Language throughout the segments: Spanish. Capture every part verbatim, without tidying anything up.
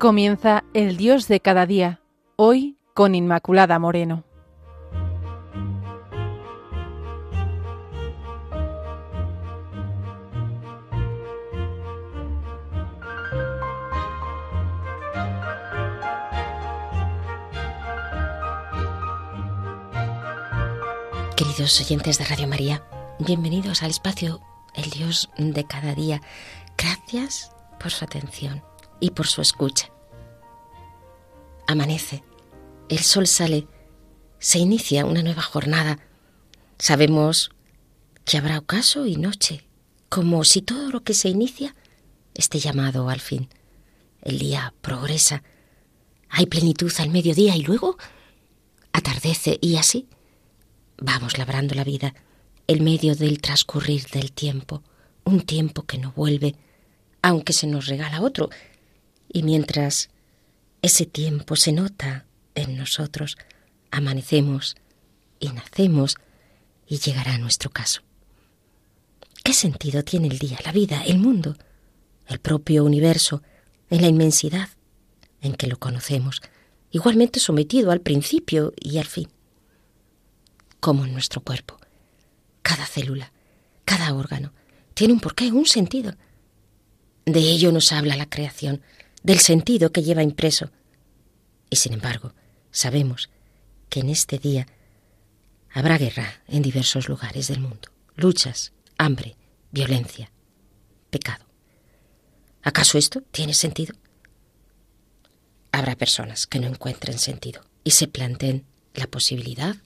Comienza El Dios de cada día, hoy con Inmaculada Moreno. Queridos oyentes de Radio María, bienvenidos al espacio El Dios de cada día. Gracias por su atención y por su escucha. Amanece, el sol sale, se inicia una nueva jornada. Sabemos que habrá ocaso y noche, como si todo lo que se inicia esté llamado al fin. El día progresa, hay plenitud al mediodía y luego atardece y así vamos labrando la vida en medio del transcurrir del tiempo, un tiempo que no vuelve, aunque se nos regala otro. Y mientras ese tiempo se nota en nosotros, amanecemos y nacemos y llegará nuestro caso. ¿Qué sentido tiene el día, la vida, el mundo, el propio universo, en la inmensidad en que lo conocemos, igualmente sometido al principio y al fin? Como en nuestro cuerpo, cada célula, cada órgano, tiene un porqué, un sentido. De ello nos habla la creación, del sentido que lleva impreso. Y sin embargo, sabemos que en este día habrá guerra en diversos lugares del mundo, luchas, hambre, violencia, pecado. ¿Acaso esto tiene sentido? Habrá personas que no encuentren sentido y se planteen la posibilidad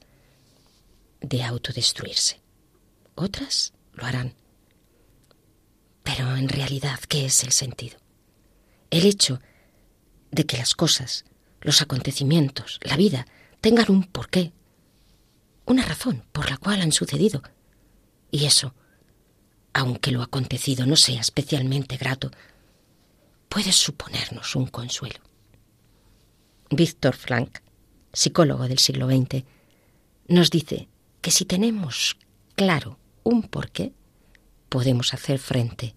de autodestruirse. Otras lo harán. Pero en realidad, ¿qué es el sentido? El hecho de que las cosas, los acontecimientos, la vida, tengan un porqué, una razón por la cual han sucedido. Y eso, aunque lo acontecido no sea especialmente grato, puede suponernos un consuelo. Víctor Frank, psicólogo del siglo veinte, nos dice que si tenemos claro un porqué, podemos hacer frente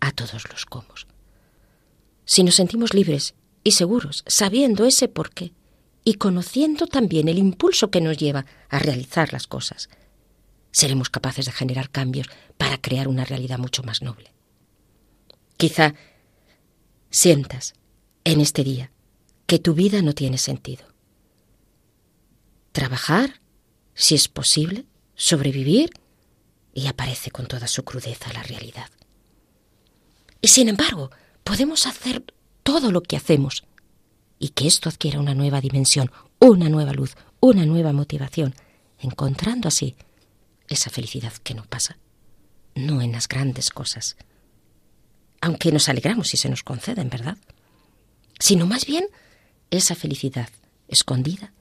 a todos los cómo. Si nos sentimos libres y seguros, sabiendo ese porqué y conociendo también el impulso que nos lleva a realizar las cosas, seremos capaces de generar cambios para crear una realidad mucho más noble. Quizá sientas en este día que tu vida no tiene sentido. Trabajar, si es posible, sobrevivir, y aparece con toda su crudeza la realidad. Y sin embargo, podemos hacer todo lo que hacemos y que esto adquiera una nueva dimensión, una nueva luz, una nueva motivación, encontrando así esa felicidad que no pasa, no en las grandes cosas, aunque nos alegramos si se nos conceden, ¿verdad? Sino más bien esa felicidad escondida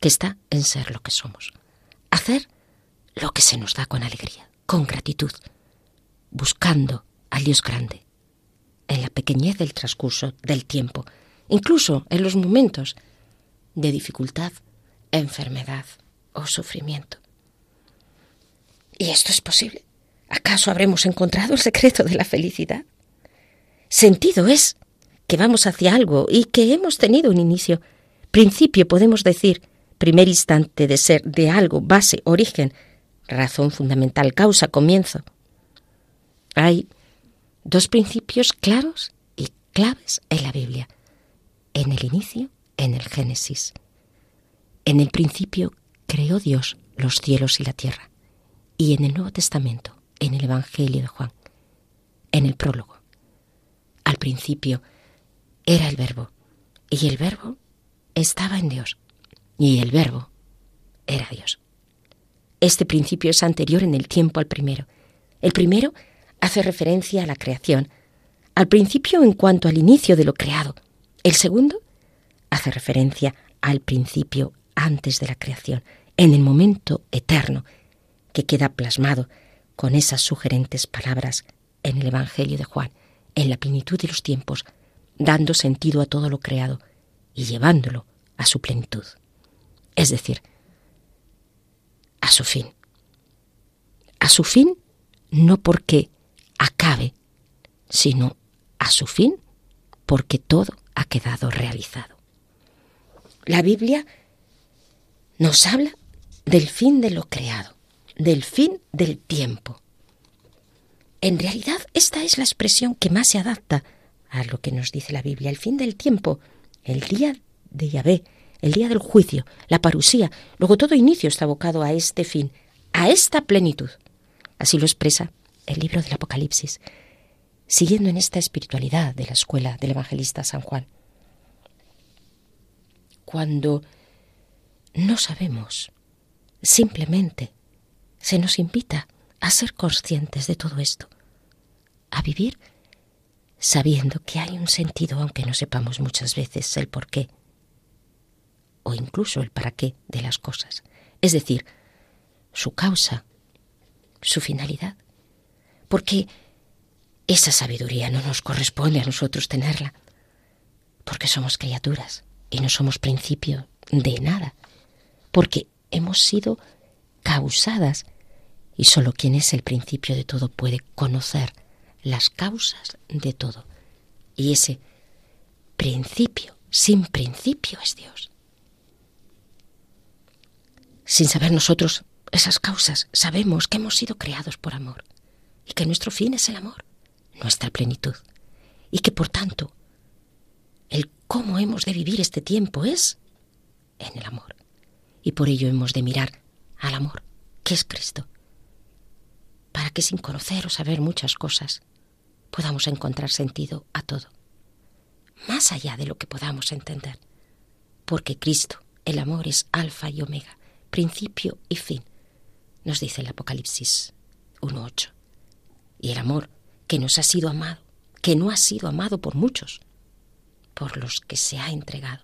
que está en ser lo que somos, hacer lo que se nos da con alegría, con gratitud, buscando al Dios grande en la pequeñez del transcurso del tiempo, incluso en los momentos de dificultad, enfermedad o sufrimiento. ¿Y esto es posible? ¿Acaso habremos encontrado el secreto de la felicidad? Sentido es que vamos hacia algo y que hemos tenido un inicio, principio, podemos decir, primer instante de ser, de algo, base, origen, razón fundamental, causa, comienzo. Hay dos principios claros y claves en la Biblia. En el inicio, en el Génesis. En el principio creó Dios los cielos y la tierra. Y en el Nuevo Testamento, en el Evangelio de Juan, en el prólogo. Al principio era el Verbo, y el Verbo estaba en Dios, y el Verbo era Dios. Este principio es anterior en el tiempo al primero. El primero hace referencia a la creación, al principio en cuanto al inicio de lo creado. El segundo hace referencia al principio antes de la creación, en el momento eterno, que queda plasmado con esas sugerentes palabras en el Evangelio de Juan, en la plenitud de los tiempos, dando sentido a todo lo creado y llevándolo a su plenitud, es decir, a su fin. A su fin, no porque acabe, sino a su fin, porque todo ha quedado realizado. La Biblia nos habla del fin de lo creado, del fin del tiempo. En realidad, esta es la expresión que más se adapta a lo que nos dice la Biblia, el fin del tiempo, el día de Yahvé, el día del juicio, la parusía. Luego todo inicio está abocado a este fin, a esta plenitud. Así lo expresa el libro del Apocalipsis, siguiendo en esta espiritualidad de la escuela del evangelista San Juan. Cuando no sabemos, simplemente se nos invita a ser conscientes de todo esto, a vivir sabiendo que hay un sentido, aunque no sepamos muchas veces el por qué o incluso el para qué de las cosas, es decir, su causa, su finalidad, porque esa sabiduría no nos corresponde a nosotros tenerla, porque somos criaturas y no somos principio de nada, porque hemos sido causadas y solo quien es el principio de todo puede conocer las causas de todo. Y ese principio, sin principio, es Dios. Sin saber nosotros esas causas, sabemos que hemos sido creados por amor y que nuestro fin es el amor, nuestra plenitud, y que por tanto el cómo hemos de vivir este tiempo es en el amor. Y por ello hemos de mirar al amor, que es Cristo, para que sin conocer o saber muchas cosas podamos encontrar sentido a todo, más allá de lo que podamos entender, porque Cristo, el amor, es alfa y omega, principio y fin, nos dice el Apocalipsis uno ocho. Y el amor que nos ha sido amado, que no ha sido amado por muchos, por los que se ha entregado.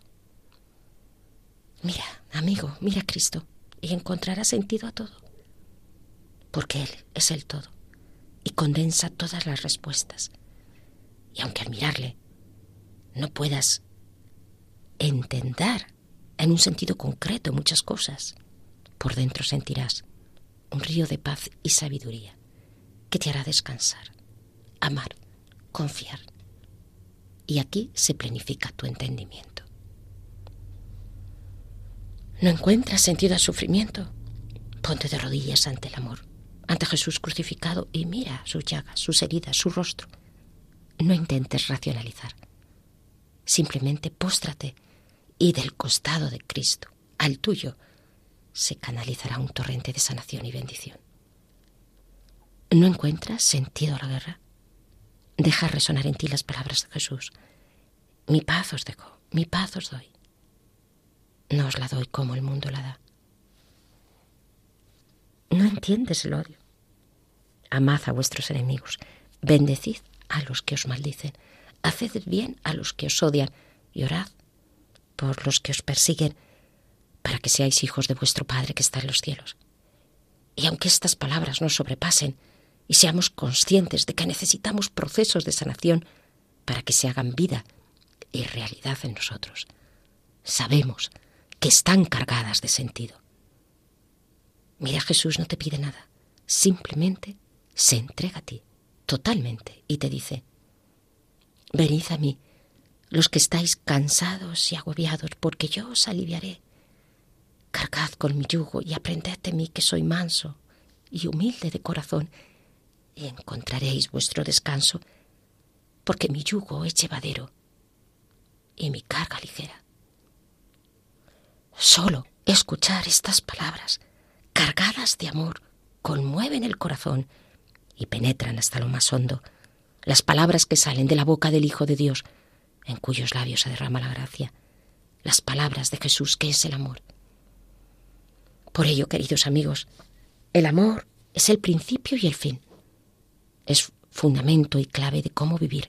Mira, amigo, mira a Cristo y encontrarás sentido a todo, porque Él es el todo y condensa todas las respuestas. Y aunque al mirarle no puedas entender en un sentido concreto muchas cosas, por dentro sentirás un río de paz y sabiduría que te hará descansar, amar, confiar. Y aquí se planifica tu entendimiento. ¿No encuentras sentido al sufrimiento? Ponte de rodillas ante el amor, ante Jesús crucificado, y mira sus llagas, sus heridas, su rostro. No intentes racionalizar. Simplemente póstrate y del costado de Cristo al tuyo se canalizará un torrente de sanación y bendición. ¿No encuentras sentido a la guerra? Deja resonar en ti las palabras de Jesús. Mi paz os dejo, mi paz os doy. No os la doy como el mundo la da. No entiendes el odio. Amad a vuestros enemigos, bendecid a los que os maldicen, haced bien a los que os odian y orad por los que os persiguen, para que seáis hijos de vuestro Padre que está en los cielos. Y aunque estas palabras nos sobrepasen y seamos conscientes de que necesitamos procesos de sanación para que se hagan vida y realidad en nosotros, sabemos que están cargadas de sentido. Mira, Jesús no te pide nada, simplemente se entrega a ti, totalmente, y te dice: venid a mí, los que estáis cansados y agobiados, porque yo os aliviaré. Cargad con mi yugo y aprended de mí, que soy manso y humilde de corazón, y encontraréis vuestro descanso, porque mi yugo es llevadero y mi carga ligera. Solo escuchar estas palabras, cargadas de amor, conmueven el corazón y penetran hasta lo más hondo. Las palabras que salen de la boca del Hijo de Dios, en cuyos labios se derrama la gracia, las palabras de Jesús, que es el amor. Por ello, queridos amigos, el amor es el principio y el fin. Es fundamento y clave de cómo vivir.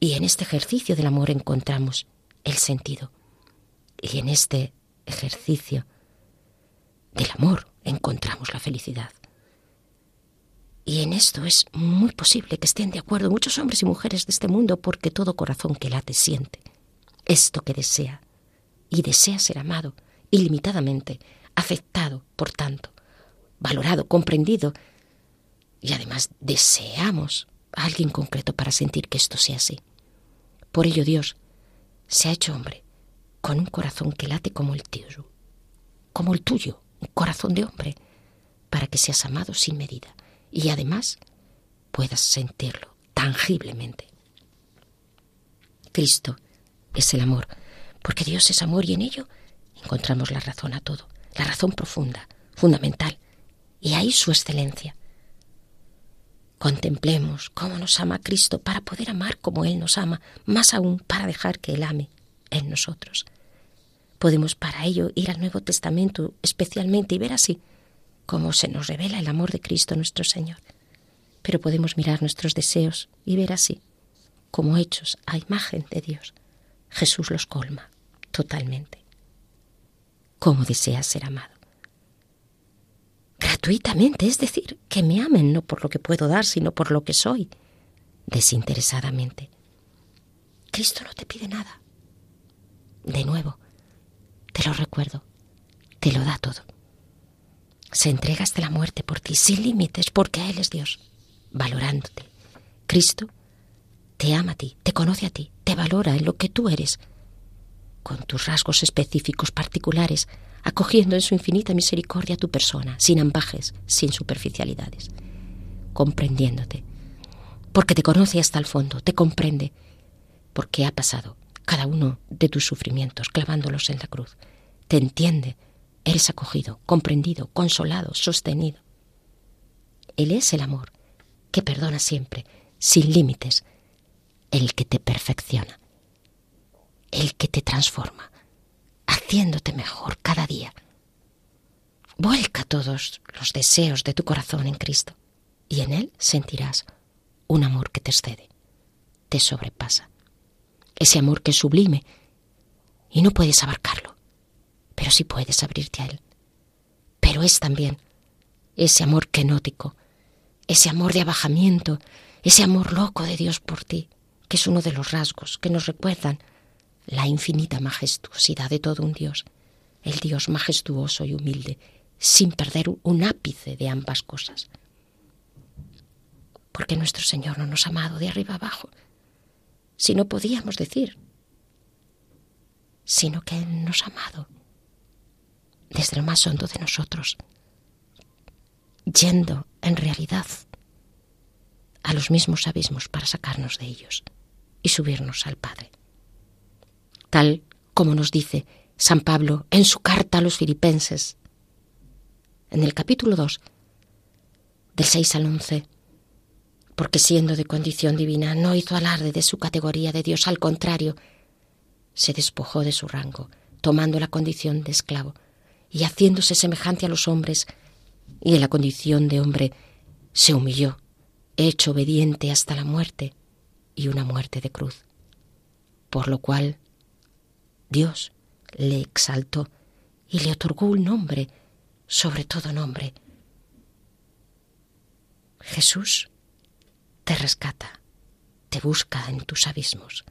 Y en este ejercicio del amor encontramos el sentido. Y en este ejercicio del amor encontramos la felicidad. Y en esto es muy posible que estén de acuerdo muchos hombres y mujeres de este mundo, porque todo corazón que late siente esto que desea, y desea ser amado ilimitadamente, aceptado, por tanto, valorado, comprendido, y además deseamos a alguien concreto para sentir que esto sea así. Por ello Dios se ha hecho hombre, con un corazón que late como el tuyo, como el tuyo, un corazón de hombre, para que seas amado sin medida y además puedas sentirlo tangiblemente. Cristo es el amor, porque Dios es amor y en ello encontramos la razón a todo, la razón profunda, fundamental, y ahí su excelencia. Contemplemos cómo nos ama Cristo para poder amar como Él nos ama, más aún para dejar que Él ame en nosotros. Podemos para ello ir al Nuevo Testamento especialmente y ver así cómo se nos revela el amor de Cristo nuestro Señor. Pero podemos mirar nuestros deseos y ver así, como hechos a imagen de Dios, Jesús los colma totalmente. ¿Cómo deseas ser amado? Gratuitamente, es decir, que me amen no por lo que puedo dar, sino por lo que soy, desinteresadamente. Cristo no te pide nada. De nuevo, te lo recuerdo, te lo da todo. Se entrega hasta la muerte por ti, sin límites, porque Él es Dios, valorándote. Cristo te ama a ti, te conoce a ti, te valora en lo que tú eres, con tus rasgos específicos particulares, acogiendo en su infinita misericordia tu persona, sin ambajes, sin superficialidades, comprendiéndote, porque te conoce hasta el fondo, te comprende, porque ha pasado cada uno de tus sufrimientos clavándolos en la cruz, te entiende, eres acogido, comprendido, consolado, sostenido. Él es el amor que perdona siempre, sin límites, el que te perfecciona, el que te transforma, haciéndote mejor cada día. Vuelca todos los deseos de tu corazón en Cristo y en Él sentirás un amor que te excede, te sobrepasa. Ese amor que es sublime y no puedes abarcarlo, pero sí puedes abrirte a Él. Pero es también ese amor quenótico, ese amor de abajamiento, ese amor loco de Dios por ti, que es uno de los rasgos que nos recuerdan la infinita majestuosidad de todo un Dios, el Dios majestuoso y humilde, sin perder un ápice de ambas cosas. Porque nuestro Señor no nos ha amado de arriba abajo, si no podíamos decir, sino que Él nos ha amado desde lo más hondo de nosotros, yendo en realidad a los mismos abismos para sacarnos de ellos y subirnos al Padre. Tal como nos dice San Pablo en su carta a los Filipenses, en el capítulo dos, del seis al once, porque siendo de condición divina no hizo alarde de su categoría de Dios, al contrario, se despojó de su rango, tomando la condición de esclavo y haciéndose semejante a los hombres, y en la condición de hombre se humilló, hecho obediente hasta la muerte, y una muerte de cruz, por lo cual Dios le exaltó y le otorgó un nombre, sobre todo nombre. Jesús te rescata, te busca en tus abismos,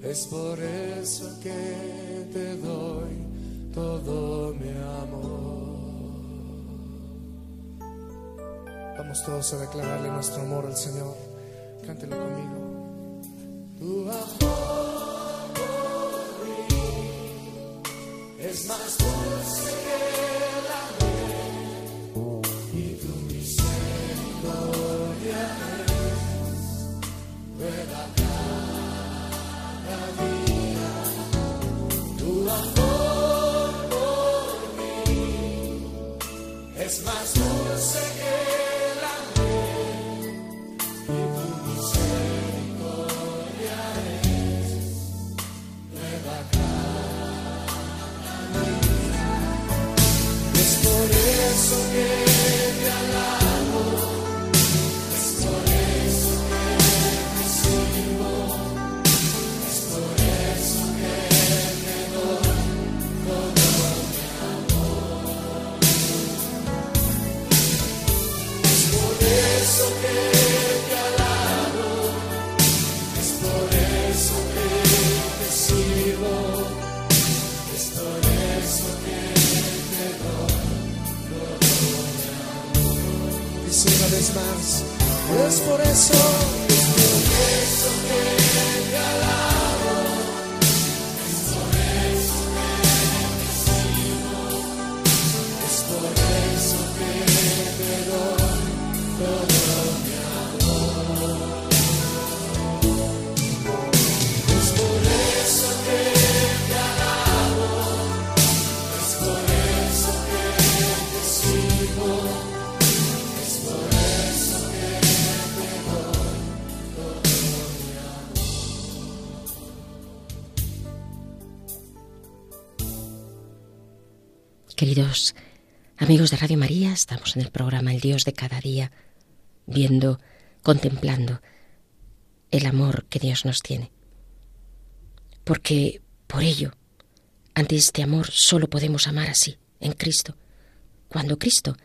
es por eso que te doy todo mi amor. Vamos todos a declararle nuestro amor al Señor. Cántelo conmigo. Tu amor por mí es más dulce que la miel, y tu misericordia es nueva cada día. Tu amor por mí es más dulce que más. Es por eso, es por eso que te alabo, es por eso que te sigo, es por eso que te doy todo mi amor. Es por eso que te alabo, es por eso que te sigo. Queridos amigos de Radio María, estamos en el programa El Dios de cada día, viendo, contemplando el amor que Dios nos tiene. Porque por ello, ante este amor solo podemos amar así, en Cristo. Cuando Cristo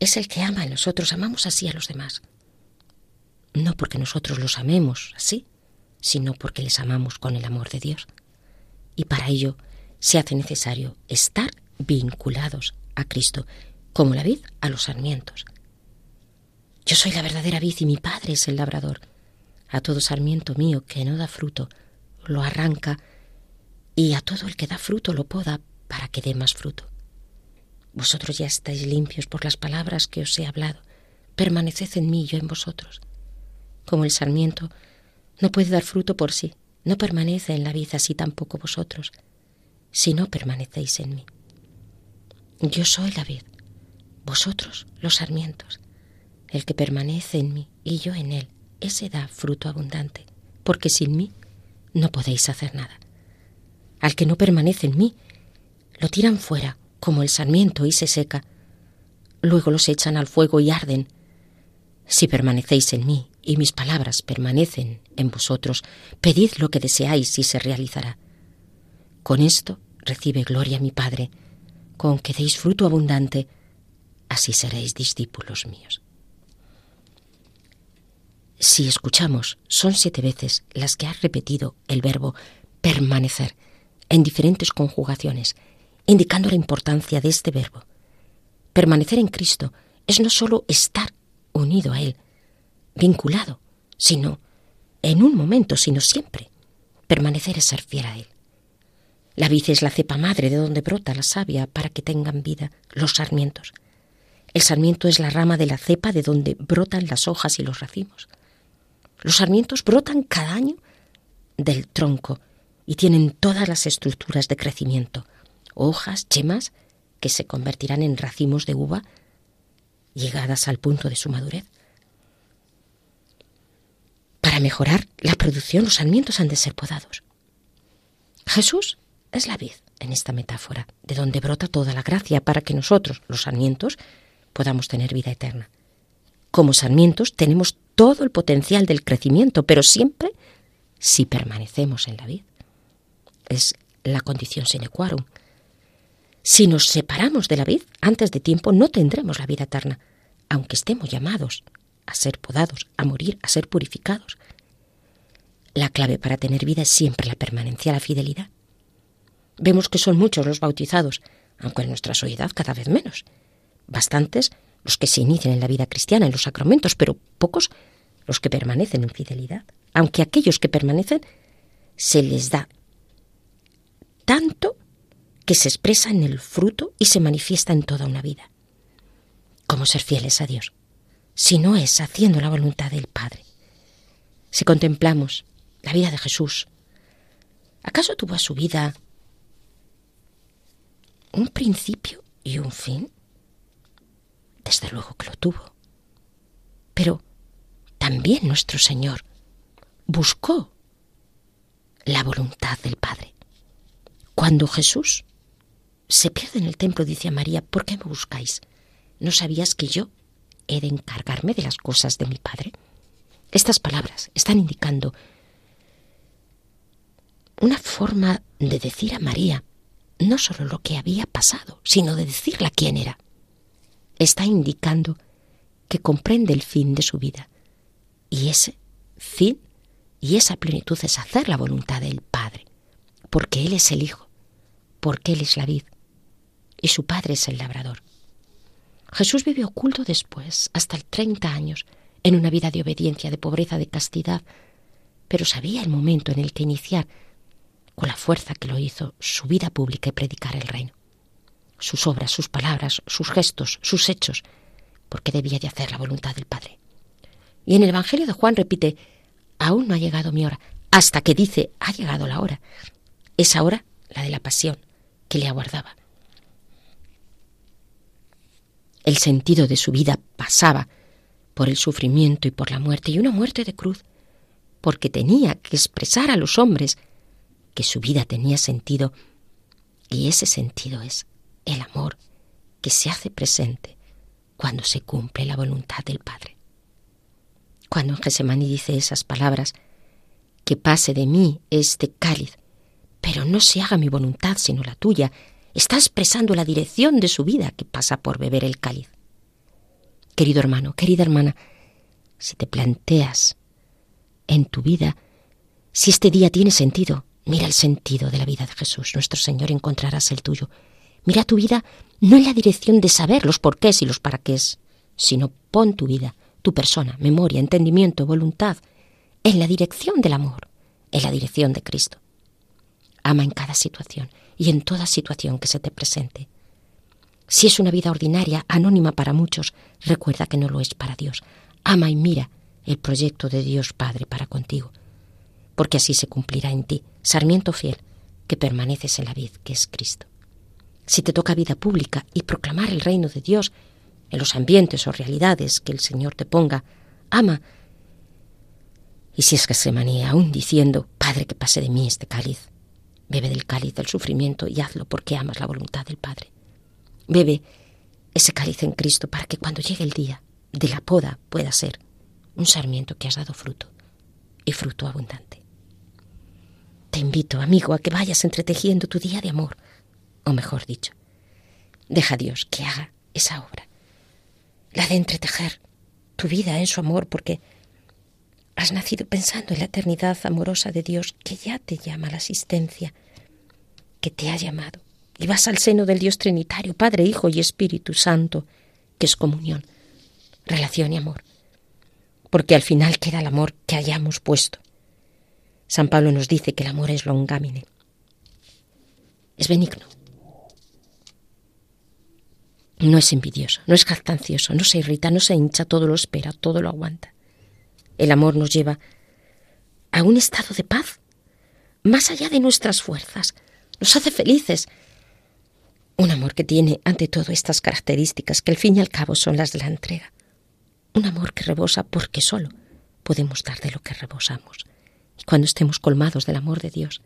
es el que ama a nosotros, amamos así a los demás. No porque nosotros los amemos así, sino porque les amamos con el amor de Dios. Y para ello se hace necesario estar vinculados a Cristo, como la vid a los sarmientos. Yo soy la verdadera vid y mi Padre es el labrador. A todo sarmiento mío que no da fruto, lo arranca, y a todo el que da fruto lo poda para que dé más fruto. Vosotros ya estáis limpios por las palabras que os he hablado. Permaneced en mí y yo en vosotros. Como el sarmiento no puede dar fruto por sí, no permanece en la vid, así tampoco vosotros, si no permanecéis en mí. Yo soy la vid, vosotros los sarmientos. El que permanece en mí y yo en él, ese da fruto abundante, porque sin mí no podéis hacer nada. Al que no permanece en mí, lo tiran fuera, como el sarmiento, y se seca. Luego los echan al fuego y arden. Si permanecéis en mí y mis palabras permanecen en vosotros, pedid lo que deseáis y se realizará. Con esto recibe gloria mi Padre, con que deis fruto abundante, así seréis discípulos míos. Si escuchamos, son siete veces las que ha repetido el verbo permanecer en diferentes conjugaciones, indicando la importancia de este verbo. Permanecer en Cristo es no solo estar unido a Él, vinculado, sino en un momento, sino siempre. Permanecer es ser fiel a Él. La vid es la cepa madre de donde brota la savia para que tengan vida los sarmientos. El sarmiento es la rama de la cepa de donde brotan las hojas y los racimos. Los sarmientos brotan cada año del tronco y tienen todas las estructuras de crecimiento, hojas, yemas, que se convertirán en racimos de uva llegadas al punto de su madurez. Para mejorar la producción, los sarmientos han de ser podados. Jesús es la vid en esta metáfora, de donde brota toda la gracia para que nosotros, los sarmientos, podamos tener vida eterna. Como sarmientos tenemos todo el potencial del crecimiento, pero siempre si permanecemos en la vid. Es la condición sine qua non. Si nos separamos de la vid antes de tiempo, no tendremos la vida eterna, aunque estemos llamados a ser podados, a morir, a ser purificados. La clave para tener vida es siempre la permanencia, la fidelidad. Vemos que son muchos los bautizados, aunque en nuestra sociedad cada vez menos. Bastantes los que se inician en la vida cristiana, en los sacramentos, pero pocos los que permanecen en fidelidad. Aunque aquellos que permanecen se les da tanto que se expresa en el fruto y se manifiesta en toda una vida. ¿Cómo ser fieles a Dios? Si no es haciendo la voluntad del Padre. Si contemplamos la vida de Jesús, ¿acaso tuvo a su vida un principio y un fin? Desde luego que lo tuvo. Pero también nuestro Señor buscó la voluntad del Padre. Cuando Jesús se pierde en el templo, dice a María: ¿por qué me buscáis? ¿No sabías que yo he de encargarme de las cosas de mi Padre? Estas palabras están indicando una forma de decir a María no solo lo que había pasado, sino de decirla quién era. Está indicando que comprende el fin de su vida, y ese fin y esa plenitud es hacer la voluntad del Padre, porque Él es el Hijo, porque Él es la vid, y su Padre es el labrador. Jesús vivió oculto después, hasta el treinta años, en una vida de obediencia, de pobreza, de castidad, pero sabía el momento en el que iniciar, con la fuerza que lo hizo, su vida pública y predicar el reino. Sus obras, sus palabras, sus gestos, sus hechos, porque debía de hacer la voluntad del Padre. Y en el Evangelio de Juan repite: aún no ha llegado mi hora, hasta que dice: ha llegado la hora. Esa hora, la de la pasión, que le aguardaba. El sentido de su vida pasaba por el sufrimiento y por la muerte, y una muerte de cruz, porque tenía que expresar a los hombres que su vida tenía sentido, y ese sentido es el amor que se hace presente cuando se cumple la voluntad del Padre. Cuando en Getsemaní dice esas palabras: que pase de mí este cáliz, pero no se haga mi voluntad sino la tuya, está expresando la dirección de su vida que pasa por beber el cáliz. Querido hermano, querida hermana, si te planteas en tu vida si este día tiene sentido, mira el sentido de la vida de Jesús, nuestro Señor, encontrarás el tuyo. Mira tu vida no en la dirección de saber los porqués y los paraqués, sino pon tu vida, tu persona, memoria, entendimiento, voluntad, en la dirección del amor, en la dirección de Cristo. Ama en cada situación y en toda situación que se te presente. Si es una vida ordinaria, anónima para muchos, recuerda que no lo es para Dios. Ama y mira el proyecto de Dios Padre para contigo, porque así se cumplirá en ti, sarmiento fiel, que permaneces en la vid que es Cristo. Si te toca vida pública y proclamar el reino de Dios en los ambientes o realidades que el Señor te ponga, ama. Y si es que se manía aún diciendo: Padre, que pase de mí este cáliz, bebe del cáliz del sufrimiento y hazlo porque amas la voluntad del Padre. Bebe ese cáliz en Cristo para que cuando llegue el día de la poda pueda ser un sarmiento que has dado fruto, y fruto abundante. Te invito, amigo, a que vayas entretejiendo tu día de amor, o mejor dicho, deja a Dios que haga esa obra, la de entretejer tu vida en su amor, porque has nacido pensando en la eternidad amorosa de Dios, que ya te llama a la asistencia, que te ha llamado, y vas al seno del Dios Trinitario, Padre, Hijo y Espíritu Santo, que es comunión, relación y amor, porque al final queda el amor que hayamos puesto. San Pablo nos dice que el amor es longámine, es benigno, no es envidioso, no es jactancioso, no se irrita, no se hincha, todo lo espera, todo lo aguanta. El amor nos lleva a un estado de paz más allá de nuestras fuerzas, nos hace felices. Un amor que tiene ante todo estas características, que al fin y al cabo son las de la entrega. Un amor que rebosa, porque solo podemos dar de lo que rebosamos. Y cuando estemos colmados del amor de Dios,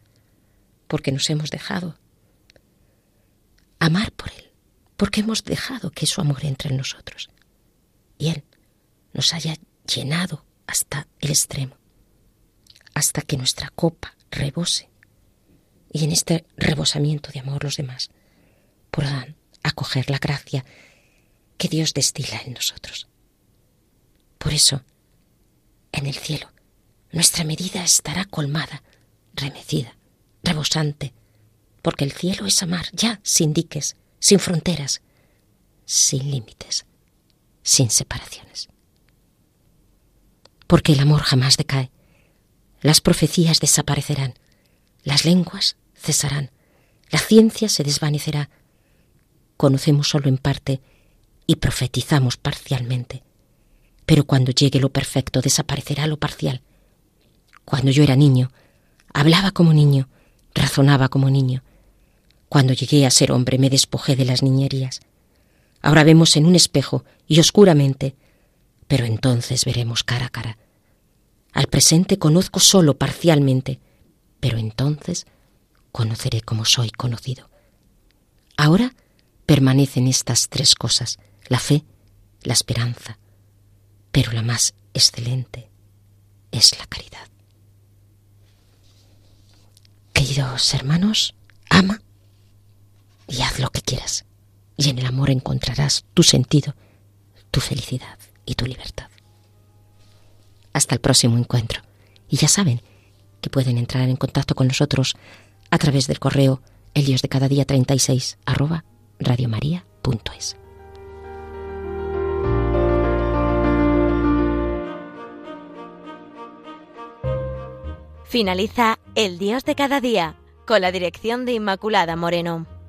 porque nos hemos dejado amar por Él, porque hemos dejado que su amor entre en nosotros y Él nos haya llenado hasta el extremo, hasta que nuestra copa rebose, y en este rebosamiento de amor los demás podrán acoger la gracia que Dios destila en nosotros. Por eso, en el cielo, nuestra medida estará colmada, remecida, rebosante, porque el cielo es amar, ya sin diques, sin fronteras, sin límites, sin separaciones. Porque el amor jamás decae, las profecías desaparecerán, las lenguas cesarán, la ciencia se desvanecerá. Conocemos solo en parte y profetizamos parcialmente, pero cuando llegue lo perfecto desaparecerá lo parcial. Cuando yo era niño, hablaba como niño, razonaba como niño. Cuando llegué a ser hombre me despojé de las niñerías. Ahora vemos en un espejo y oscuramente, pero entonces veremos cara a cara. Al presente conozco solo parcialmente, pero entonces conoceré como soy conocido. Ahora permanecen estas tres cosas, la fe, la esperanza, pero la más excelente es la caridad. Queridos hermanos, ama y haz lo que quieras, y en el amor encontrarás tu sentido, tu felicidad y tu libertad. Hasta el próximo encuentro. Y ya saben que pueden entrar en contacto con nosotros a través del correo el dios de cada día treinta y seis arroba radiomaria.es. Finaliza El Dios de cada día con la dirección de Inmaculada Moreno.